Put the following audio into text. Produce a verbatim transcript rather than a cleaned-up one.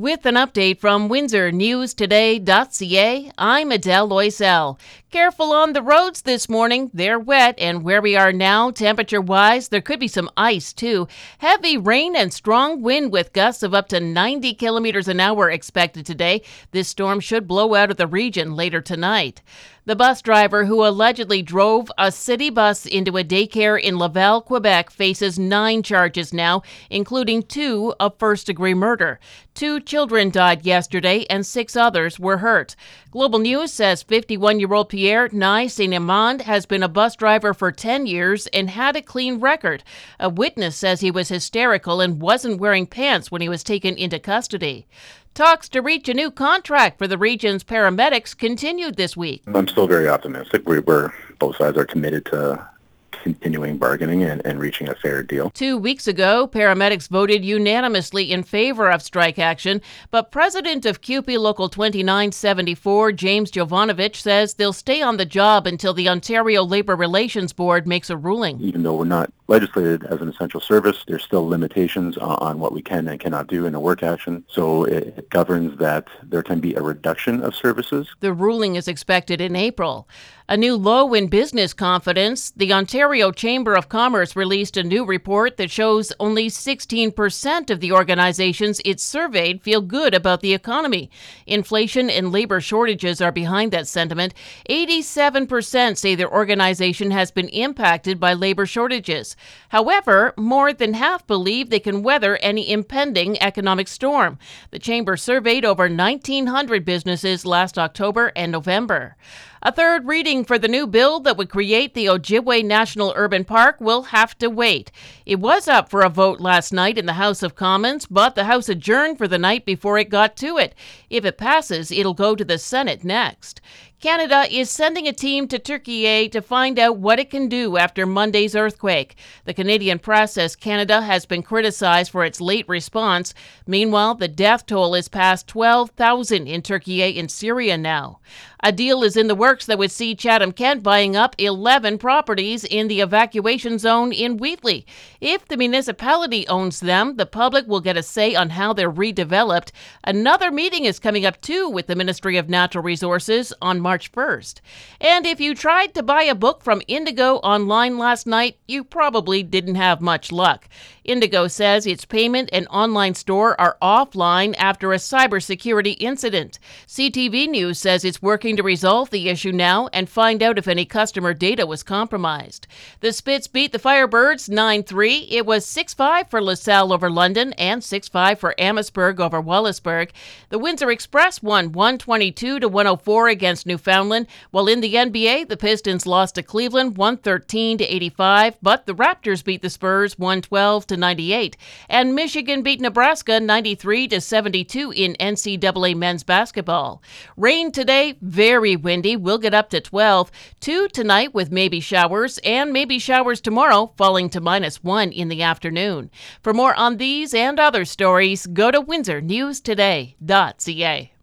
With an update from Windsor News Today dot c a, I'm Adele Loisel. Careful on the roads this morning. They're wet, and where we are now, temperature-wise, there could be some ice, too. Heavy rain and strong wind with gusts of up to ninety kilometers an hour expected today. This storm should blow out of the region later tonight. The bus driver who allegedly drove a city bus into a daycare in Laval, Quebec, faces nine charges now, including two of first-degree murder. Two children died yesterday, and six others were hurt. Global News says fifty-one-year-old Pierre Nye Saint-Amand has been a bus driver for ten years and had a clean record. A witness says he was hysterical and wasn't wearing pants when he was taken into custody. Talks to reach a new contract for the region's paramedics continued this week. I'm still very optimistic. We were, both sides are committed to continuing bargaining and, and reaching a fair deal. Two weeks ago, paramedics voted unanimously in favor of strike action, but president of CUPE Local twenty-nine seventy-four, James Jovanovich, says they'll stay on the job until the Ontario Labor Relations Board makes a ruling. Even though we're not legislated as an essential service, there's still limitations on, on what we can and cannot do in a work action, so it, it governs that there can be a reduction of services. The ruling is expected in April. A new low in business confidence. The Ontario Chamber of Commerce released a new report that shows only sixteen percent of the organizations it surveyed feel good about the economy. Inflation and labor shortages are behind that sentiment. eighty-seven percent say their organization has been impacted by labor shortages. However, more than half believe they can weather any impending economic storm. The Chamber surveyed over nineteen hundred businesses last October and November. A third reading for the new bill that would create the Ojibwe National Urban Park will have to wait. It was up for a vote last night in the House of Commons, but the House adjourned for the night before it got to it. If it passes, it'll go to the Senate next. Canada is sending a team to Turkey to find out what it can do after Monday's earthquake. The Canadian press says Canada has been criticized for its late response. Meanwhile, the death toll is past twelve thousand in Turkey and Syria now. A deal is in the works that would see Chatham-Kent buying up eleven properties in the evacuation zone in Wheatley. If the municipality owns them, the public will get a say on how they're redeveloped. Another meeting is coming up, too, with the Ministry of Natural Resources on March first. And if you tried to buy a book from Indigo online last night, you probably didn't have much luck. Indigo says its payment and online store are offline after a cybersecurity incident. C T V News says it's working to resolve the issue now and find out if any customer data was compromised. The Spits beat the Firebirds nine three. It was six five for LaSalle over London and six five for Amherstburg over Wallaceburg. The Windsor Express won one twenty-two to one oh four against Newfoundland, while in the N B A, the Pistons lost to Cleveland one thirteen to eighty-five, but the Raptors beat the Spurs one twelve to ninety-eight, and Michigan beat Nebraska ninety-three to seventy-two in N C double A men's basketball. Rain today, very windy. We'll get up to twelve. two tonight with maybe showers, and maybe showers tomorrow, falling to minus one in the afternoon. For more on these and other stories, go to Windsor News Today dot c a.